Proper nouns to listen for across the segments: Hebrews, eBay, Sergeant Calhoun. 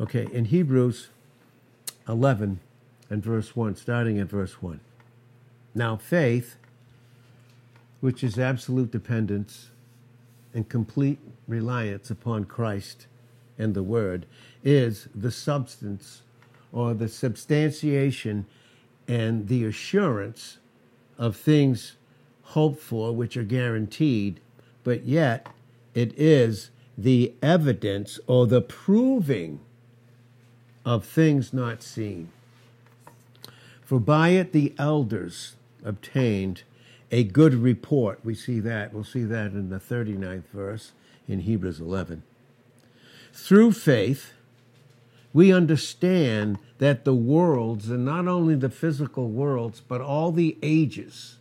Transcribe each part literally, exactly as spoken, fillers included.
Okay, in Hebrews eleven and verse one, starting at verse one. Now faith, which is absolute dependence and complete reliance upon Christ and the Word, is the substance or the substantiation and the assurance of things hoped for, which are guaranteed, but yet it is the evidence or the proving of things not seen. For by it the elders obtained a good report. We see that. We'll see that in the thirty-ninth verse in Hebrews eleven. Through faith, we understand that the worlds, and not only the physical worlds, but all the ages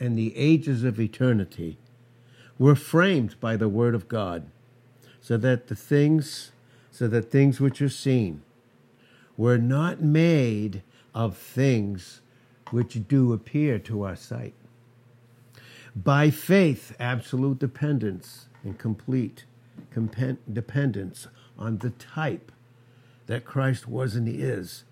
and the ages of eternity, were framed by the word of God, so that the things, so that things which are seen were not made of things which do appear to our sight. By faith, absolute dependence and complete dependence on the type that Christ was and is,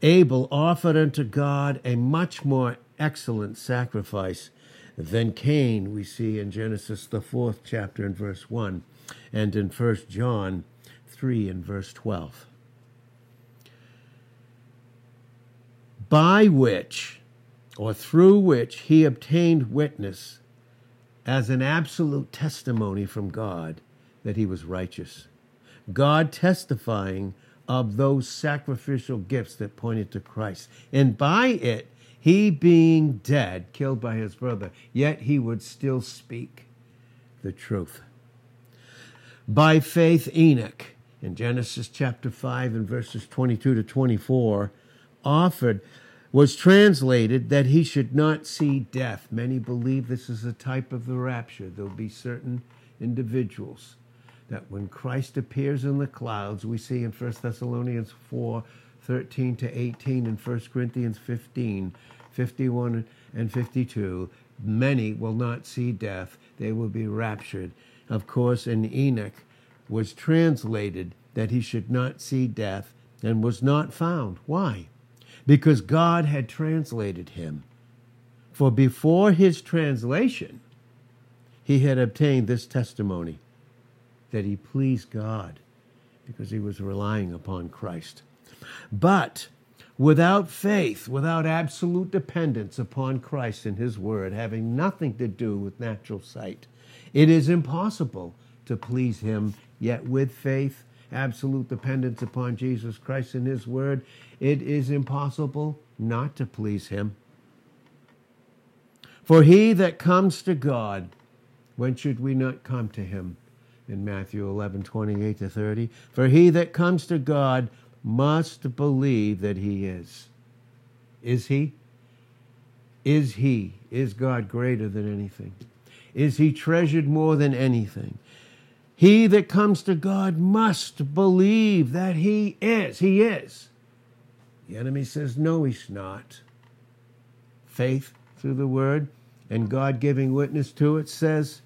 Abel offered unto God a much more excellent sacrifice than Cain, we see in Genesis, the fourth chapter and verse one, and in First John three and verse twelve. By which, or through which, he obtained witness as an absolute testimony from God that he was righteous, God testifying of those sacrificial gifts that pointed to Christ. And by it, he being dead, killed by his brother, yet he would still speak the truth. By faith, Enoch, in Genesis chapter five and verses twenty-two to twenty-four, offered, was translated that he should not see death. Many believe this is a type of the rapture. There'll be certain individuals that when Christ appears in the clouds, we see in First Thessalonians four, thirteen to eighteen, and First Corinthians fifteen, fifty-one and fifty-two, many will not see death. They will be raptured. Of course, in Enoch was translated that he should not see death and was not found. Why? Because God had translated him. For before his translation, he had obtained this testimony, that he pleased God because he was relying upon Christ. But without faith, without absolute dependence upon Christ and his word, having nothing to do with natural sight, it is impossible to please him. Yet with faith, absolute dependence upon Jesus Christ and his word, it is impossible not to please him. For he that comes to God, when should we not come to him? In Matthew eleven, twenty-eight to thirty, for he that comes to God must believe that he is. Is he? Is he? Is God greater than anything? Is he treasured more than anything? He that comes to God must believe that he is. He is. The enemy says, no, he's not. Faith through the word and God giving witness to it says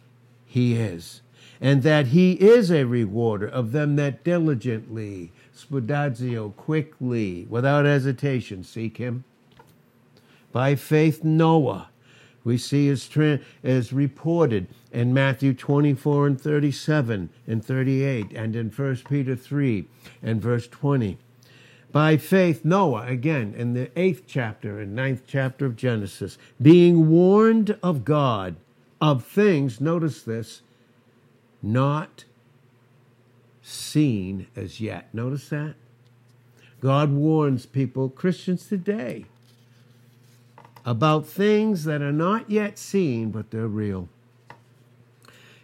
he is. And that he is a rewarder of them that diligently, spudazio, quickly, without hesitation, seek him. By faith, Noah, we see is, tra- is reported in Matthew twenty-four and thirty-seven and thirty-eight, and in First Peter three and verse twenty. By faith, Noah, again, in the eighth chapter and ninth chapter of Genesis, being warned of God of things, notice this, not seen as yet. Notice that? God warns people, Christians today, about things that are not yet seen, but they're real.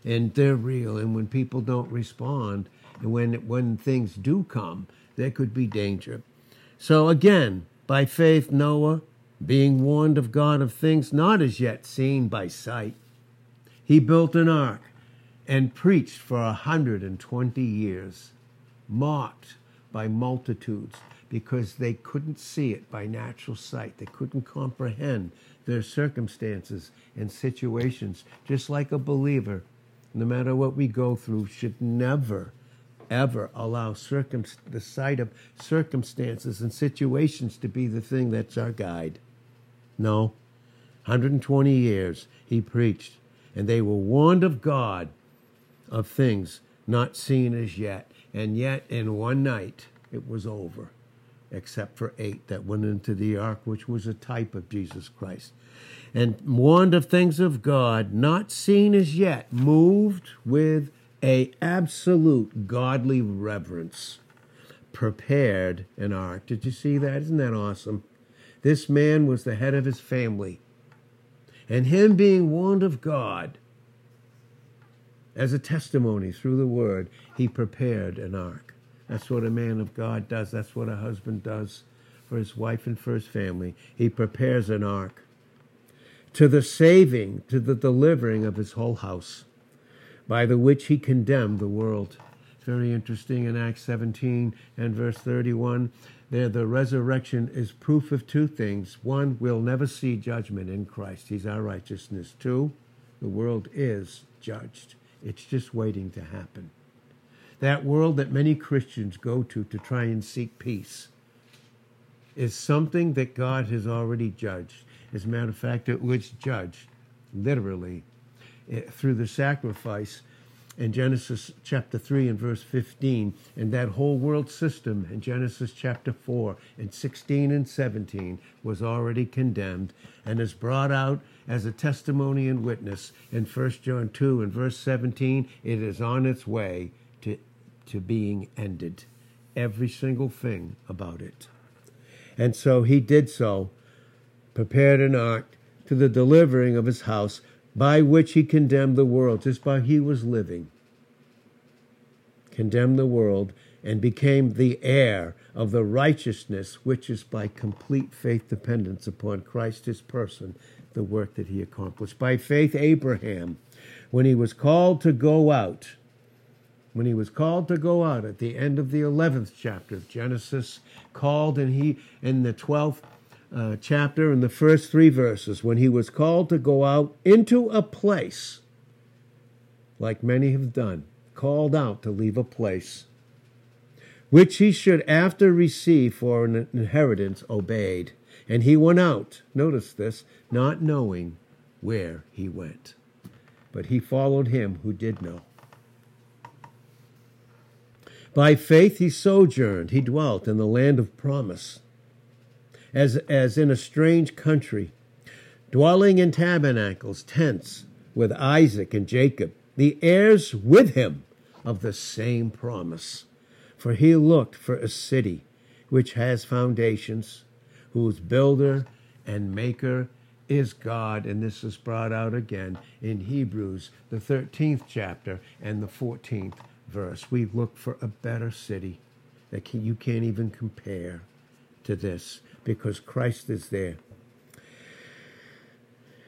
And they're real. And when people don't respond, and when, when things do come, there could be danger. So again, by faith, Noah, being warned of God of things not as yet seen by sight, he built an ark and preached for a hundred and twenty years, mocked by multitudes because they couldn't see it by natural sight. They couldn't comprehend their circumstances and situations, just like a believer, no matter what we go through, should never ever allow circum the sight of circumstances and situations to be the thing that's our guide. No. one hundred twenty years he preached, and they were warned of God of things not seen as yet. And yet in one night it was over, except for eight that went into the ark, which was a type of Jesus Christ. And warned of things of God not seen as yet, moved with an absolute godly reverence, prepared an ark. Did you see that? Isn't that awesome? This man was the head of his family. And him being warned of God as a testimony through the word, he prepared an ark. That's what a man of God does. That's what a husband does for his wife and for his family. He prepares an ark to the saving, to the delivering of his whole house, by the which he condemned the world. It's very interesting in Acts seventeen and verse thirty-one. There, the resurrection is proof of two things. One, we'll never see judgment in Christ. He's our righteousness. Two, the world is judged. It's just waiting to happen. That world that many Christians go to to try and seek peace is something that God has already judged. As a matter of fact, it was judged, literally, through the sacrifice in Genesis chapter three and verse fifteen, and that whole world system in Genesis chapter four and sixteen and seventeen was already condemned and is brought out as a testimony and witness in First John two and verse seventeen. It is on its way to, to being ended, every single thing about it. And so he did so, prepared an ark to the delivering of his house, by which he condemned the world, just by he was living, condemned the world, and became the heir of the righteousness, which is by complete faith dependence upon Christ, his person, the work that he accomplished. By faith, Abraham, when he was called to go out, when he was called to go out at the end of the eleventh chapter of Genesis, called and he in the twelfth Uh, chapter in the first three verses, when he was called to go out into a place, like many have done, called out to leave a place, which he should after receive for an inheritance, obeyed. And he went out, notice this, not knowing where he went. But he followed him who did know. By faith he sojourned, he dwelt in the land of promise, As, as in a strange country, dwelling in tabernacles, tents, with Isaac and Jacob, the heirs with him of the same promise. For he looked for a city which has foundations, whose builder and maker is God. And this is brought out again in Hebrews, the thirteenth chapter and the fourteenth verse. We look for a better city that can, you can't even compare to this, because Christ is there.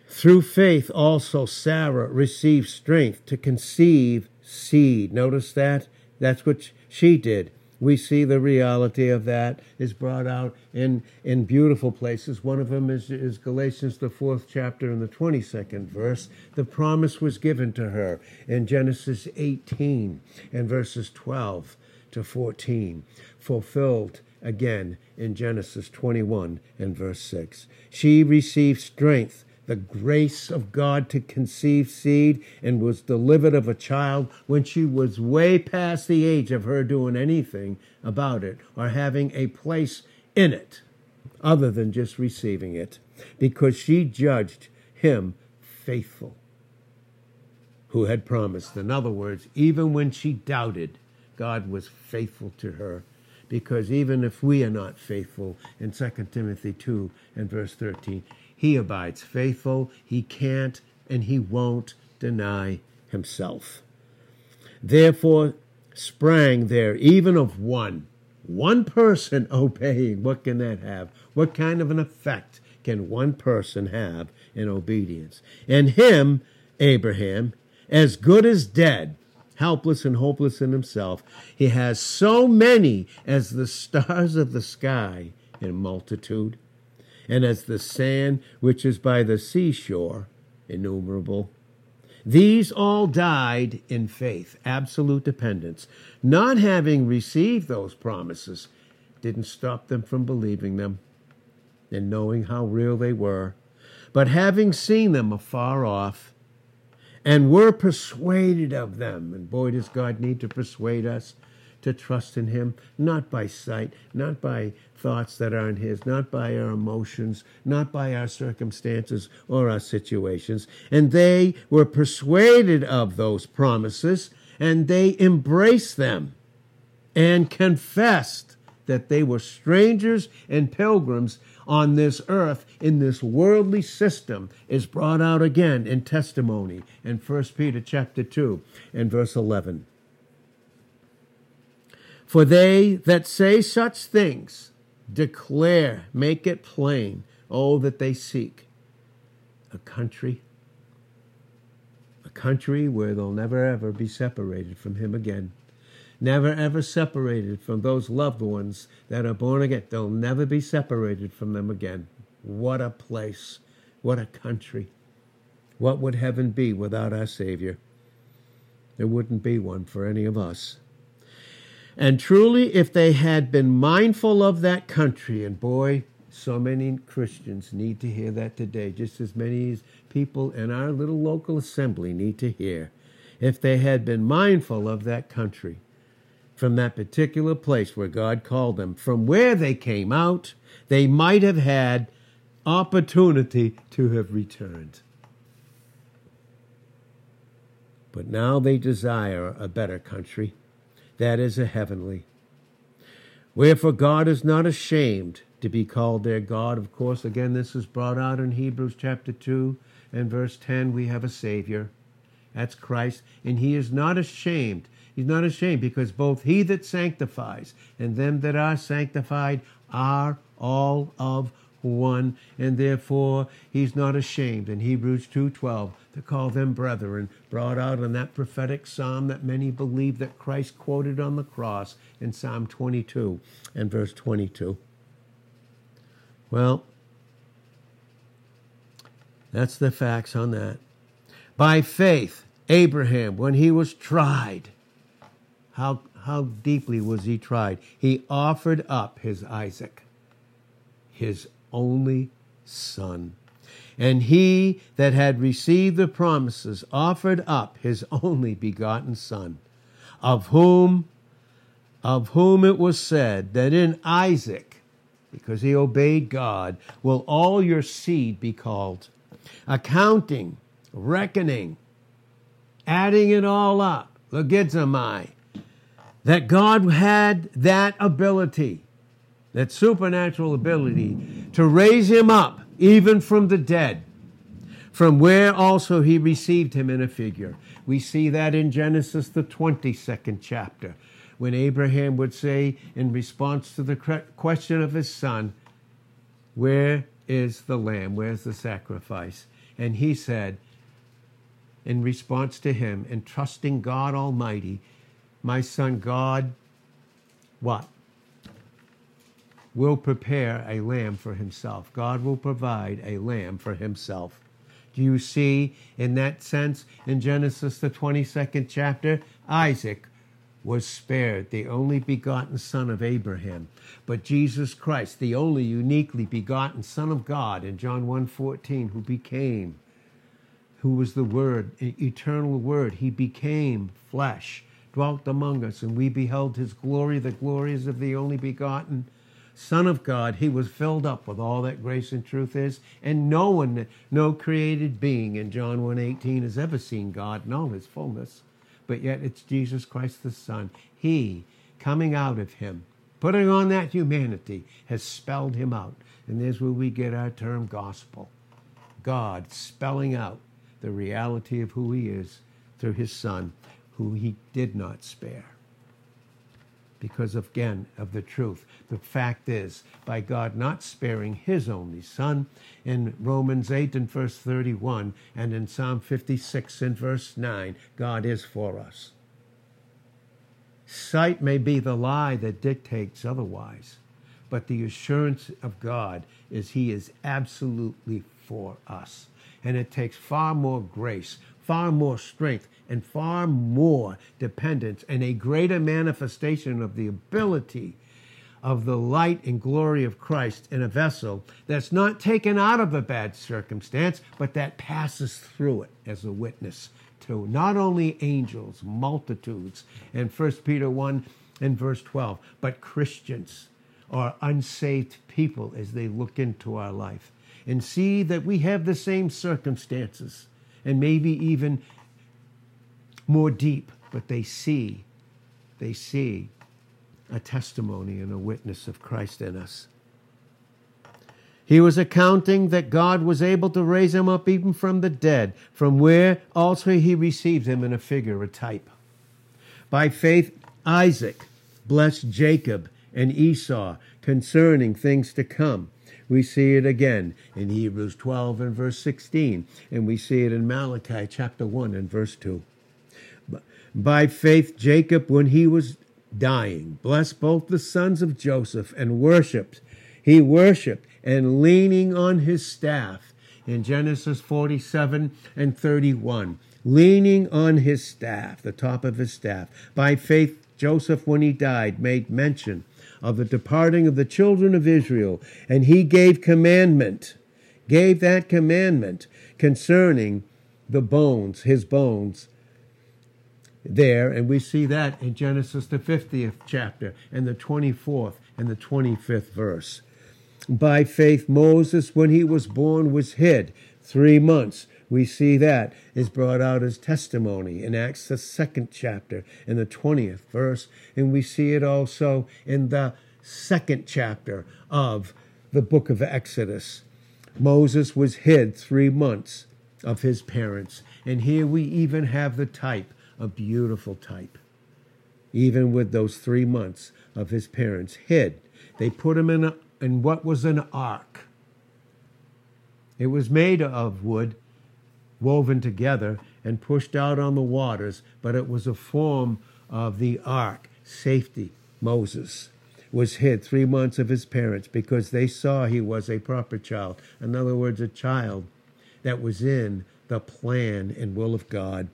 Through faith also Sarah received strength to conceive seed. Notice that? That's what she did. We see the reality of that is brought out in, in beautiful places. One of them is, is Galatians, the fourth chapter and the twenty-second verse. The promise was given to her in Genesis eighteen and verses twelve to fourteen, fulfilled again in Genesis twenty-one and verse six. She received strength, the grace of God to conceive seed, and was delivered of a child when she was way past the age of her doing anything about it or having a place in it other than just receiving it, because she judged him faithful who had promised. In other words, even when she doubted, God was faithful to her. Because even if we are not faithful, in Second Timothy two and verse thirteen, he abides faithful, he can't, and he won't deny himself. Therefore sprang there even of one, one person obeying. What can that have? What kind of an effect can one person have in obedience? And him, Abraham, as good as dead, helpless and hopeless in himself, he has so many as the stars of the sky in multitude, and as the sand which is by the seashore innumerable. These all died in faith, absolute dependence. Not having received those promises didn't stop them from believing them and knowing how real they were, but having seen them afar off and were persuaded of them. And boy, does God need to persuade us to trust in him, not by sight, not by thoughts that aren't his, not by our emotions, not by our circumstances or our situations. And they were persuaded of those promises, and they embraced them and confessed that they were strangers and pilgrims on this earth, in this worldly system, is brought out again in testimony in First Peter chapter two and verse eleven. For they that say such things declare, make it plain, oh, that they seek a country, a country where they'll never, ever be separated from him again. Never, ever separated from those loved ones that are born again. They'll never be separated from them again. What a place. What a country. What would heaven be without our Savior? There wouldn't be one for any of us. And truly, if they had been mindful of that country, and boy, so many Christians need to hear that today, just as many people in our little local assembly need to hear. If they had been mindful of that country, from that particular place where God called them, from where they came out, they might have had opportunity to have returned. But now they desire a better country. That is a heavenly. Wherefore God is not ashamed to be called their God. Of course, again, this is brought out in Hebrews chapter two and verse ten. We have a Savior. That's Christ. And he is not ashamed. He's not ashamed because both he that sanctifies and them that are sanctified are all of one. And therefore, he's not ashamed in Hebrews two twelve to call them brethren, brought out in that prophetic psalm that many believe that Christ quoted on the cross in Psalm twenty-two and verse twenty-two. Well, that's the facts on that. By faith, Abraham, when he was tried, how, how deeply was he tried? He offered up his Isaac, his only son. And he that had received the promises offered up his only begotten son, of whom, of whom it was said that in Isaac, because he obeyed God, will all your seed be called, accounting, reckoning, adding it all up, legizomai, that God had that ability, that supernatural ability, to raise him up even from the dead, from where also he received him in a figure. We see that in Genesis, the twenty-second chapter, when Abraham would say in response to the question of his son, where is the lamb? Where's the sacrifice? And he said, in response to him, and trusting God Almighty, my son, God, what? Will prepare a lamb for himself. God will provide a lamb for himself. Do you see, in that sense, in Genesis, the twenty-second chapter, Isaac was spared, the only begotten son of Abraham. But Jesus Christ, the only uniquely begotten Son of God, in John one fourteen, who became, who was the Word, eternal Word, he became flesh, dwelt among us, and we beheld his glory, the glories of the only begotten Son of God. He was filled up with all that grace and truth is, and no one, no created being in John one eighteen has ever seen God in all his fullness. But yet it's Jesus Christ the Son. He, coming out of him, putting on that humanity, has spelled him out. And there's where we get our term gospel. God spelling out the reality of who he is through his Son, who he did not spare. Because, of, again, of the truth. The fact is, by God not sparing his only son, in Romans eight and verse thirty-one, and in Psalm fifty-six and verse nine, God is for us. Sight may be the lie that dictates otherwise, but the assurance of God is he is absolutely for us. And it takes far more grace, far more strength, and far more dependence, and a greater manifestation of the ability of the light and glory of Christ in a vessel that's not taken out of a bad circumstance, but that passes through it as a witness to not only angels, multitudes, and First Peter one and verse twelve, but Christians or unsaved people as they look into our life and see that we have the same circumstances and maybe even more deep, but they see, they see a testimony and a witness of Christ in us. He was accounting that God was able to raise him up even from the dead, from where also he received him in a figure, a type. By faith, Isaac blessed Jacob and Esau concerning things to come. We see it again in Hebrews twelve and verse sixteen, and we see it in Malachi chapter one and verse two. By faith, Jacob, when he was dying, blessed both the sons of Joseph and worshipped. He worshipped, and leaning on his staff in Genesis forty-seven and thirty-one, leaning on his staff, the top of his staff. By faith, Joseph, when he died, made mention of the departing of the children of Israel, and he gave commandment, gave that commandment concerning the bones, his bones, there, and we see that in Genesis the fiftieth chapter and the twenty-fourth and the twenty-fifth verse. By faith, Moses, when he was born, was hid three months. We see that is brought out as testimony in Acts the second chapter and the twentieth verse, and we see it also in the second chapter of the book of Exodus. Moses was hid three months of his parents, and here we even have the type, a beautiful type, even with those three months of his parents hid. They put him in a, in what was an ark. It was made of wood, woven together and pushed out on the waters, but it was a form of the ark, safety. Moses was hid three months of his parents because they saw he was a proper child. In other words, a child that was in the plan and will of God.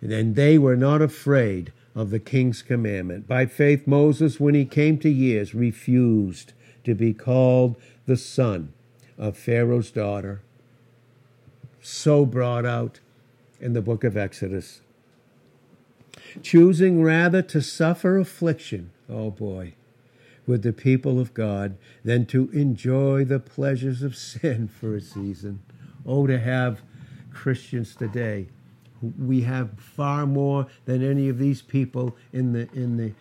And they were not afraid of the king's commandment. By faith, Moses, when he came to years, refused to be called the son of Pharaoh's daughter, so brought out in the book of Exodus, choosing rather to suffer affliction, oh boy, with the people of God than to enjoy the pleasures of sin for a season. Oh, to have Christians today. We have far more than any of these people in the in the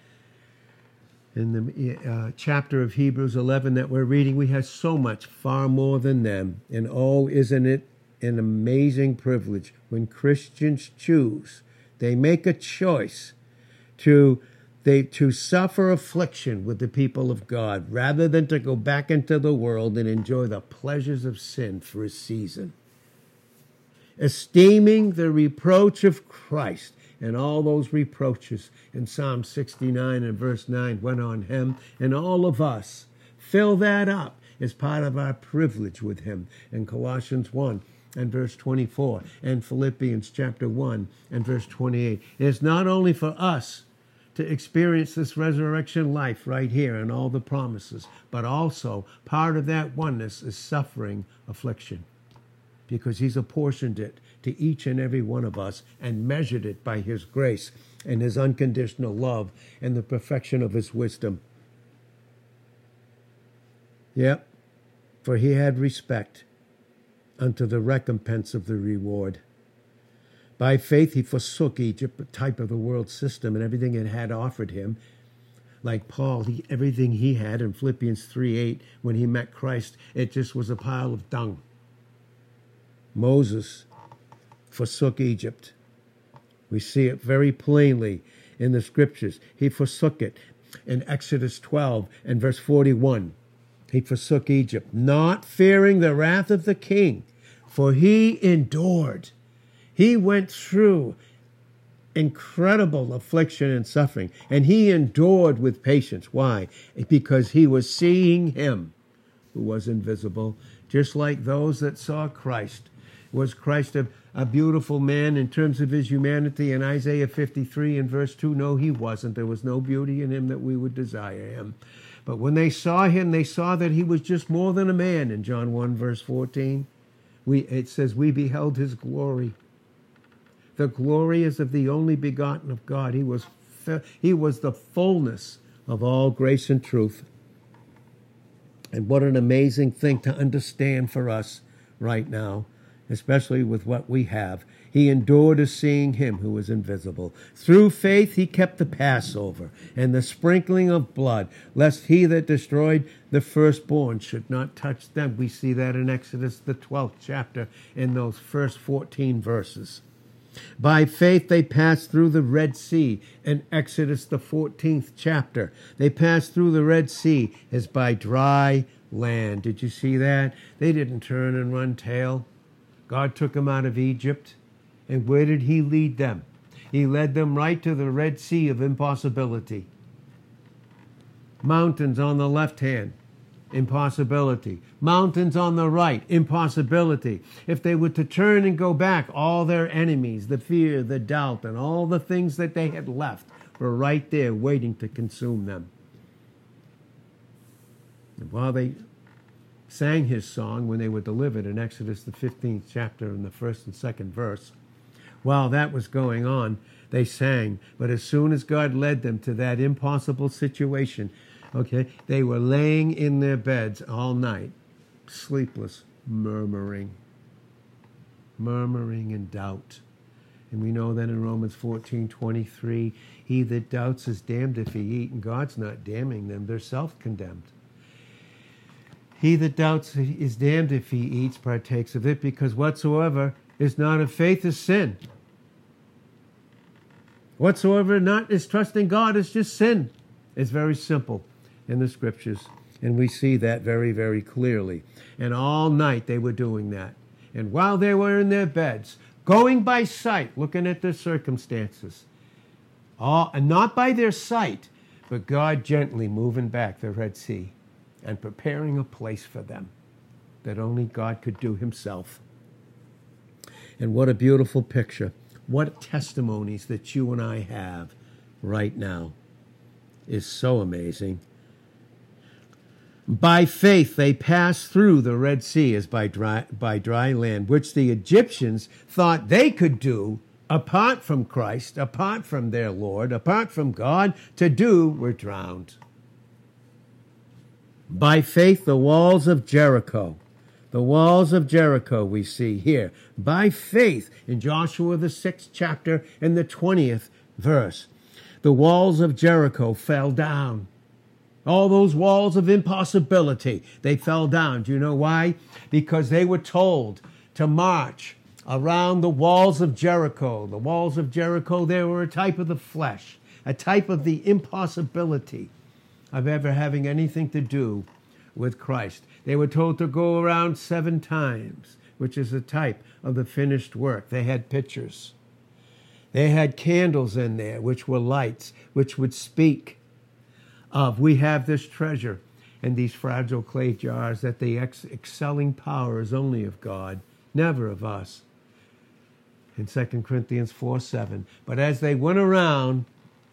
in the uh, chapter of Hebrews eleven that we're reading. We have so much far more than them, and oh, isn't it an amazing privilege when Christians choose? They make a choice to they to suffer affliction with the people of God rather than to go back into the world and enjoy the pleasures of sin for a season. Esteeming the reproach of Christ, and all those reproaches in Psalm sixty-nine and verse nine went on him and all of us. Fill that up as part of our privilege with him in Colossians one and verse twenty-four and Philippians chapter one and verse twenty-eight. It's not only for us to experience this resurrection life right here and all the promises, but also part of that oneness is suffering affliction, because he's apportioned it to each and every one of us and measured it by his grace and his unconditional love and the perfection of his wisdom. Yep, for he had respect unto the recompense of the reward. By faith he forsook Egypt, the type of the world system, and everything it had offered him. Like Paul, he, everything he had in Philippians three eight, when he met Christ, it just was a pile of dung. Moses forsook Egypt. We see it very plainly in the scriptures. He forsook it in Exodus twelve and verse forty-one. He forsook Egypt, not fearing the wrath of the king, for he endured. He went through incredible affliction and suffering, and he endured with patience. Why? Because he was seeing him who was invisible, just like those that saw Christ Was Christ a, a beautiful man in terms of his humanity? In Isaiah fifty-three and verse two, no, he wasn't. There was no beauty in him that we would desire him. But when they saw him, they saw that he was just more than a man. In John one, verse fourteen, we, it says, we beheld his glory. The glory is of the only begotten of God. He was, he was the fullness of all grace and truth. And what an amazing thing to understand for us right now, especially with what we have. He endured as seeing him who was invisible. Through faith he kept the Passover and the sprinkling of blood, lest he that destroyed the firstborn should not touch them. We see that in Exodus the twelfth chapter in those first fourteen verses. By faith they passed through the Red Sea in Exodus the fourteenth chapter. They passed through the Red Sea as by dry land. Did you see that? They didn't turn and run tail. God took them out of Egypt. And where did he lead them? He led them right to the Red Sea of impossibility. Mountains on the left hand. Impossibility. Mountains on the right, impossibility. If they were to turn and go back, all their enemies, the fear, the doubt, and all the things that they had left were right there waiting to consume them. And while they sang his song when they were delivered in Exodus the fifteenth chapter in the first and second verse, while that was going on, they sang. But as soon as God led them to that impossible situation, okay, they were laying in their beds all night, sleepless, murmuring, murmuring and doubt. And we know that in Romans fourteen twenty-three, he that doubts is damned if he eat, and God's not damning them, they're self-condemned. He that doubts is damned if he eats, partakes of it, because whatsoever is not of faith is sin. Whatsoever not is trusting God is just sin. It's very simple in the scriptures, and we see that very, very clearly. And all night they were doing that. And while they were in their beds, going by sight, looking at their circumstances, all, and not by their sight, but God gently moving back the Red Sea and preparing a place for them that only God could do himself. And what a beautiful picture. What testimonies that you and I have right now. Is so amazing. By faith they passed through the Red Sea as by dry, by dry land, which the Egyptians thought they could do apart from Christ, apart from their Lord, apart from God, to do were drowned. By faith the walls of Jericho, the walls of Jericho we see here, by faith in Joshua the sixth chapter and the twentieth verse. The walls of Jericho fell down. All those walls of impossibility, they fell down. Do you know why? Because they were told to march around the walls of Jericho. The walls of Jericho, they were a type of the flesh, a type of the impossibility of ever having anything to do with Christ. They were told to go around seven times, which is a type of the finished work. They had pictures. They had candles in there, which were lights, which would speak of, we have this treasure in these fragile clay jars, that the ex- excelling power is only of God, never of us. In Second Corinthians four seven. But as they went around,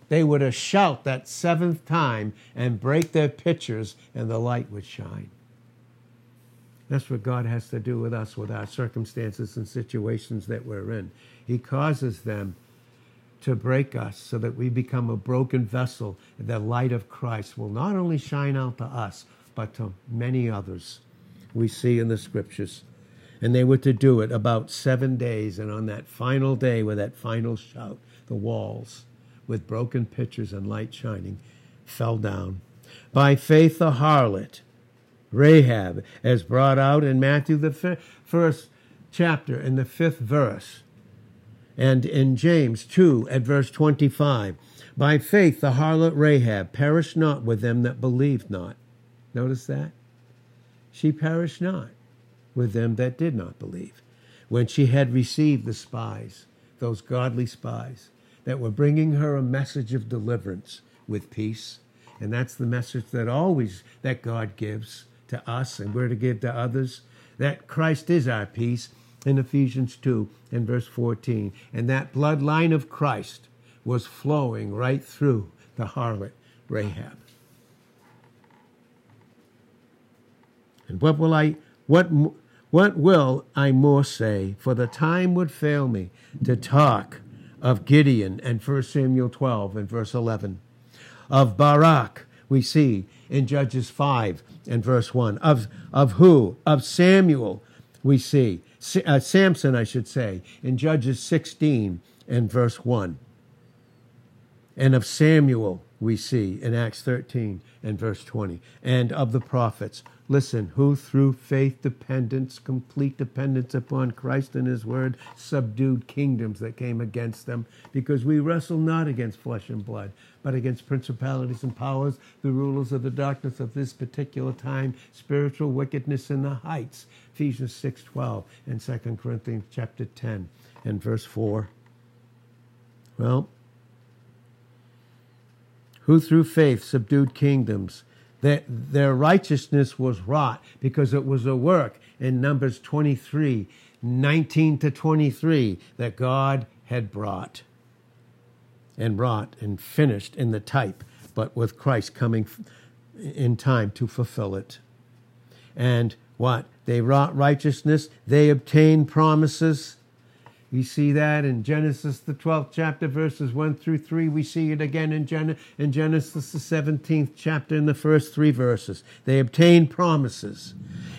they were to shout that seventh time and break their pitchers, and the light would shine. That's what God has to do with us, with our circumstances and situations that we're in. He causes them to break us so that we become a broken vessel. The light of Christ will not only shine out to us, but to many others we see in the scriptures. And they were to do it about seven days. And on that final day, with that final shout, the walls with broken pitchers and light shining fell down. By faith, the harlot Rahab, as brought out in Matthew the f- first chapter in the fifth verse, and in James two at verse twenty-five, by faith the harlot Rahab perished not with them that believed not. Notice that? She perished not with them that did not believe. When she had received the spies, those godly spies, that were bringing her a message of deliverance with peace. And that's the message that always, that God gives to us, and we're to give to others, that Christ is our peace. in Ephesians two and verse fourteen. And that bloodline of Christ was flowing right through the harlot Rahab. And what will I, what, what will I more say? For the time would fail me to talk of Gideon and First Samuel twelve and verse eleven. Of Barak, we see in Judges five and verse one. Of, of who? Of Samuel, we see. Uh, Samson, I should say, in Judges sixteen and verse one. And of Samuel, we see in Acts thirteen and verse twenty. And of the prophets, listen, who through faith dependence, complete dependence upon Christ and his word, subdued kingdoms that came against them, because we wrestle not against flesh and blood, but against principalities and powers, the rulers of the darkness of this particular time, spiritual wickedness in the heights, Ephesians six twelve and Second Corinthians chapter ten and verse four. Well, who through faith subdued kingdoms, that their righteousness was wrought because it was a work in Numbers twenty-three, nineteen to twenty-three, that God had brought and wrought and finished in the type, but with Christ coming in time to fulfill it. And what? They wrought righteousness. They obtained promises. We see that in Genesis, the twelfth chapter, verses one through three. We see it again in, Gen- in Genesis, the seventeenth chapter, in the first three verses. They obtained promises,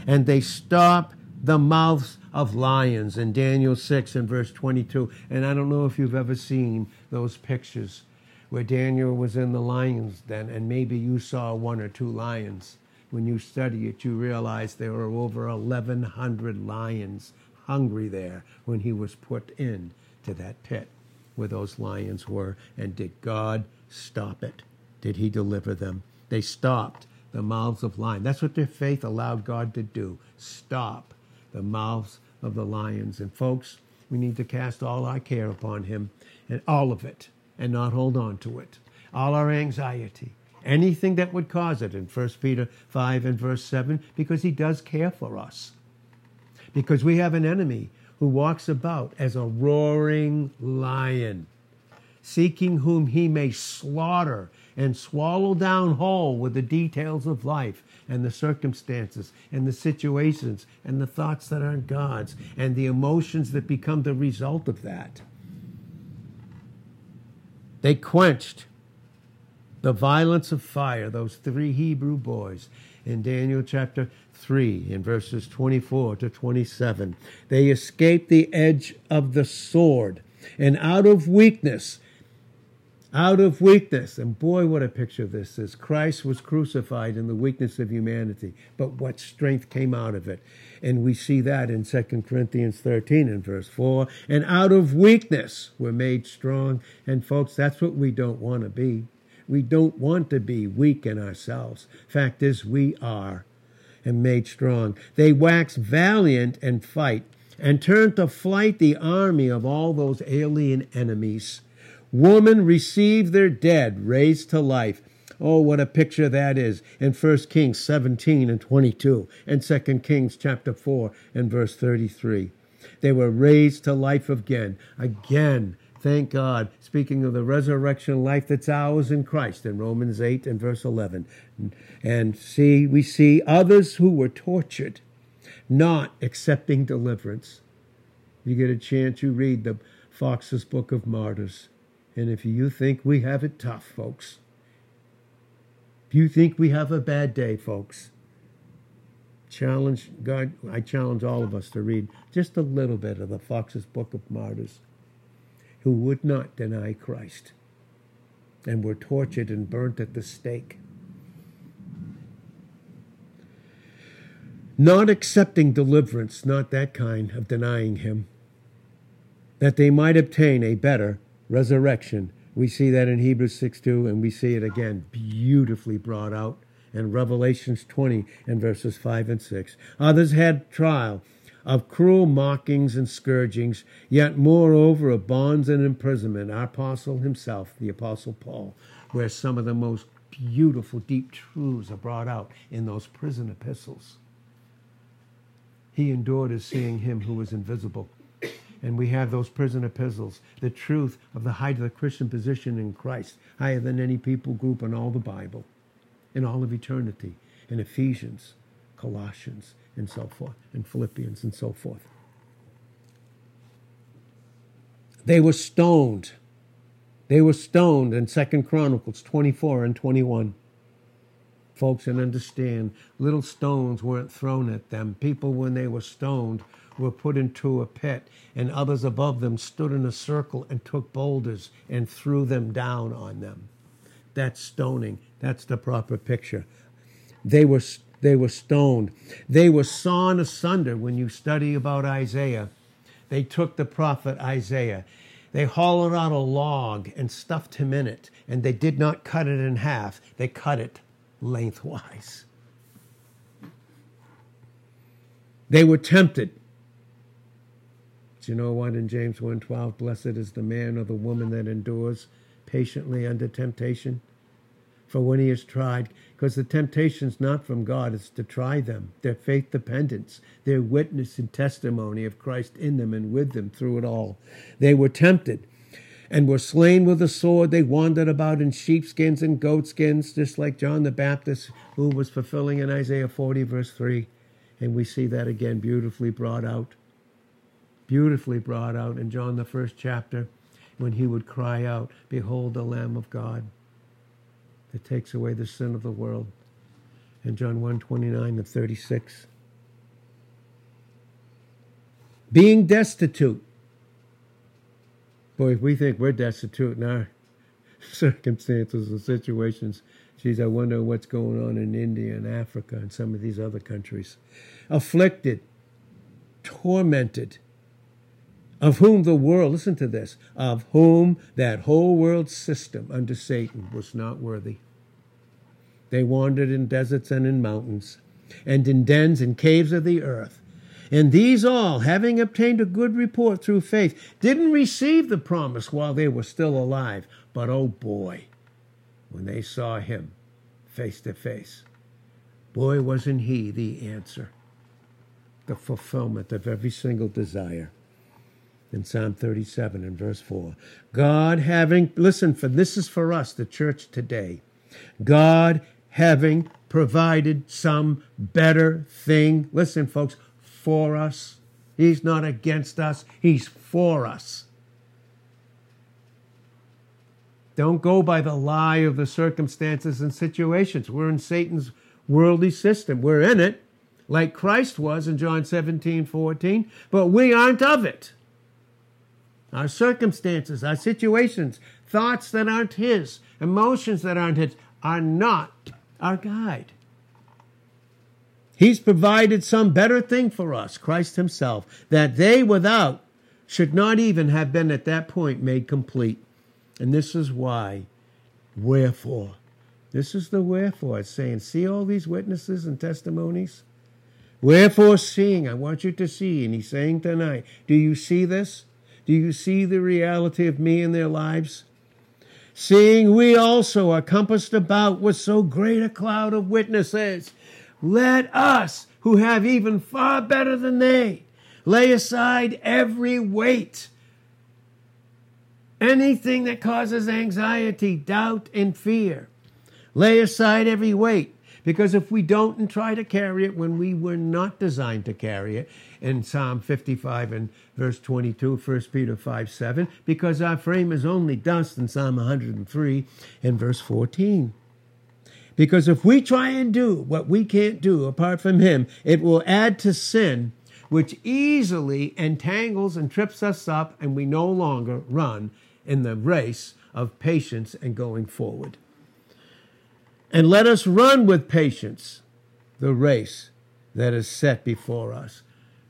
and they stopped the mouths of lions in Daniel six and verse twenty-two. And I don't know if you've ever seen those pictures where Daniel was in the lion's den, and maybe you saw one or two lions. When you study it, you realize there were over eleven hundred lions hungry there when he was put in to that pit where those lions were. And did God stop it? Did he deliver them? They stopped the mouths of lions. That's what their faith allowed God to do, stop the mouths of the lions. And folks, we need to cast all our care upon him, and all of it, and not hold on to it. All our anxiety, anything that would cause it, in First Peter five and verse seven, because he does care for us. Because we have an enemy who walks about as a roaring lion, seeking whom he may slaughter and swallow down whole, with the details of life and the circumstances and the situations and the thoughts that aren't God's and the emotions that become the result of that. They quenched the violence of fire, those three Hebrew boys, in Daniel chapter three, in verses twenty-four to twenty-seven. They escaped the edge of the sword, and out of weakness, out of weakness, and boy, what a picture this is. Christ was crucified in the weakness of humanity, but what strength came out of it. And we see that in Second Corinthians thirteen and verse four. And out of weakness were made strong. And folks, that's what we don't want to be. We don't want to be weak in ourselves. Fact is, we are, and made strong. They wax valiant and fight, and turn to flight the army of all those alien enemies. Women receive their dead, raised to life. Oh, what a picture that is in First Kings seventeen and twenty-two, and Second Kings chapter four and verse thirty-three. They were raised to life again, again. Thank God, speaking of the resurrection life that's ours in Christ in Romans eight and verse eleven. And see, we see others who were tortured, not accepting deliverance. You get a chance, you read the Fox's Book of Martyrs. And if you think we have it tough, folks, if you think we have a bad day, folks, challenge God, I challenge all of us to read just a little bit of the Fox's Book of Martyrs, who would not deny Christ and were tortured and burnt at the stake. Not accepting deliverance, not that kind of denying him, that they might obtain a better resurrection. We see that in Hebrews six two, and we see it again beautifully brought out in Revelations twenty and verses five and six. Others had trial of cruel mockings and scourgings, yet moreover of bonds and imprisonment. Our apostle himself, the Apostle Paul, where some of the most beautiful, deep truths are brought out in those prison epistles. he endured as seeing him who was invisible. And we have those prison epistles, the truth of the height of the Christian position in Christ, higher than any people group in all the Bible, in all of eternity, in Ephesians, Colossians, and so forth, and Philippians, and so forth. They were stoned. They were stoned in Second Chronicles twenty-four and twenty-one. Folks, and understand, little stones weren't thrown at them. People, when they were stoned, were put into a pit, and others above them stood in a circle and took boulders and threw them down on them. That's stoning. That's the proper picture. They were, they were stoned. They were sawn asunder. When you study about Isaiah, they took the prophet Isaiah. They hollowed out a log and stuffed him in it, and they did not cut it in half. They cut it lengthwise. They were tempted. But you know what? In James one twelve, blessed is the man or the woman that endures patiently under temptation. For when he is tried, because the temptation's not from God, it's to try them, their faith dependence, their witness and testimony of Christ in them and with them through it all. They were tempted and were slain with the sword. They wandered about in sheepskins and goatskins, just like John the Baptist, who was fulfilling in Isaiah forty, verse three. And we see that again beautifully brought out, beautifully brought out in John the first chapter, when he would cry out, behold the Lamb of God that takes away the sin of the world. In John one, twenty-nine and thirty-six. Being destitute. Boy, if we think we're destitute in our circumstances and situations, geez, I wonder what's going on in India and Africa and some of these other countries. Afflicted, tormented, of whom the world, listen to this, of whom that whole world system under Satan was not worthy. They wandered in deserts and in mountains, and in dens and caves of the earth. And these all, having obtained a good report through faith, didn't receive the promise while they were still alive. But, oh boy, when they saw him face to face, boy, wasn't he the answer, the fulfillment of every single desire. In Psalm thirty-seven and verse four, God having, listen, for this is for us, the church today, God having provided some better thing, listen, folks, for us. He's not against us. He's for us. Don't go by the lie of the circumstances and situations. We're in Satan's worldly system. We're in it, like Christ was in John seventeen, fourteen, but we aren't of it. Our circumstances, our situations, thoughts that aren't his, emotions that aren't his, are not our guide. He's provided some better thing for us, Christ himself, that they without should not even have been at that point made complete. And this is why, wherefore. This is the wherefore. It's saying, see all these witnesses and testimonies? Wherefore seeing, I want you to see, and he's saying tonight, do you see this? Do you see the reality of me in their lives? Seeing we also are compassed about with so great a cloud of witnesses, let us, who have even far better than they, lay aside every weight, anything that causes anxiety, doubt, and fear. Lay aside every weight, because if we don't and try to carry it when we were not designed to carry it, in Psalm fifty-five and verse twenty-two, First Peter five, seven, because our frame is only dust, in Psalm one oh three and verse fourteen. Because if we try and do what we can't do apart from him, it will add to sin, which easily entangles and trips us up, and we no longer run in the race of patience and going forward. And let us run with patience the race that is set before us.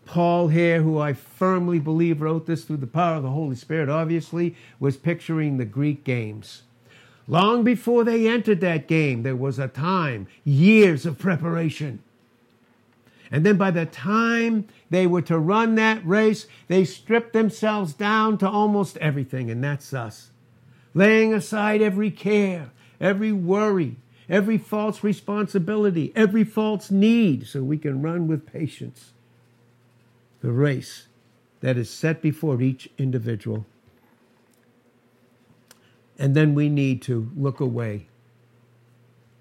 Paul here, who I firmly believe wrote this through the power of the Holy Spirit, obviously, was picturing the Greek games. Long before they entered that game, there was a time, years of preparation. And then by the time they were to run that race, they stripped themselves down to almost everything, and that's us. Laying aside every care, every worry, every false responsibility, every false need, so we can run with patience the race that is set before each individual. And then we need to look away.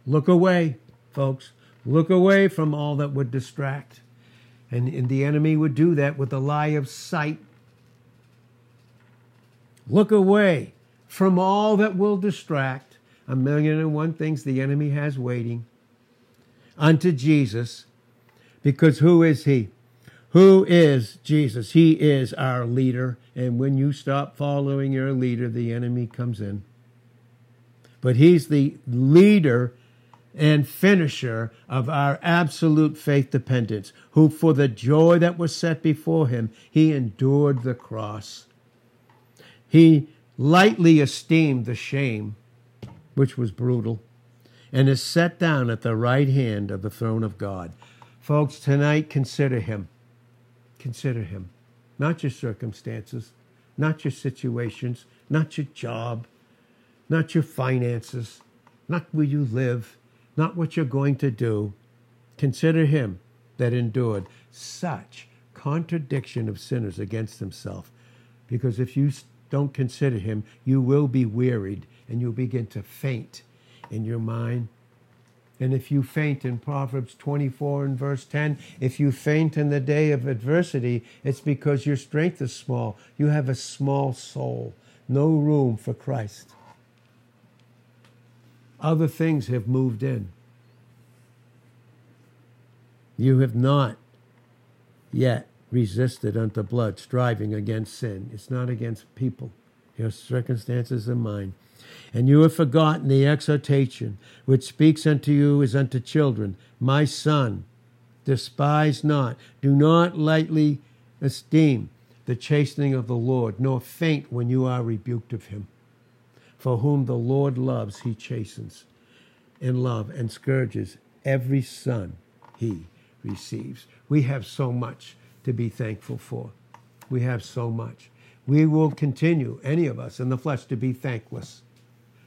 Look away, folks. Look away from all that would distract. And, and the enemy would do that with the lie of sight. Look away from all that will distract. A million and one things the enemy has waiting. Unto Jesus. Because who is he? Who is Jesus? He is our leader. And when you stop following your leader, the enemy comes in. But he's the leader and finisher of our absolute faith dependence, who for the joy that was set before him, he endured the cross. He lightly esteemed the shame, which was brutal, and is set down at the right hand of the throne of God. Folks, tonight, consider him. Consider him. Not your circumstances, not your situations, not your job, not your finances, not where you live, not what you're going to do. Consider him that endured such contradiction of sinners against himself. Because if you don't consider him, you will be wearied and you'll begin to faint in your mind. And if you faint in Proverbs twenty-four and verse ten, if you faint in the day of adversity, it's because your strength is small. You have a small soul, no room for Christ. Other things have moved in. You have not yet resisted unto blood, striving against sin. It's not against people. Your circumstances are mine. And you have forgotten the exhortation which speaks unto you as unto children. My son, despise not. Do not lightly esteem the chastening of the Lord, nor faint when you are rebuked of him. For whom the Lord loves, he chastens in love and scourges every son he receives. We have so much to be thankful for. We have so much. We will continue, any of us in the flesh, to be thankless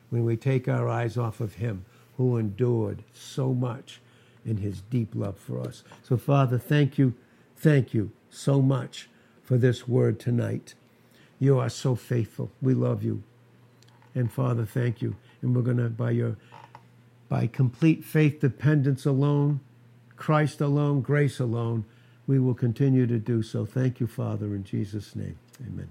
when we take our eyes off of him who endured so much in his deep love for us. So, Father, thank you, thank you so much for this word tonight. You are so faithful. We love you. And Father, thank you. And we're going to, by your, by complete faith dependence alone, Christ alone, grace alone, we will continue to do so. Thank you, Father, in Jesus' name. Amen.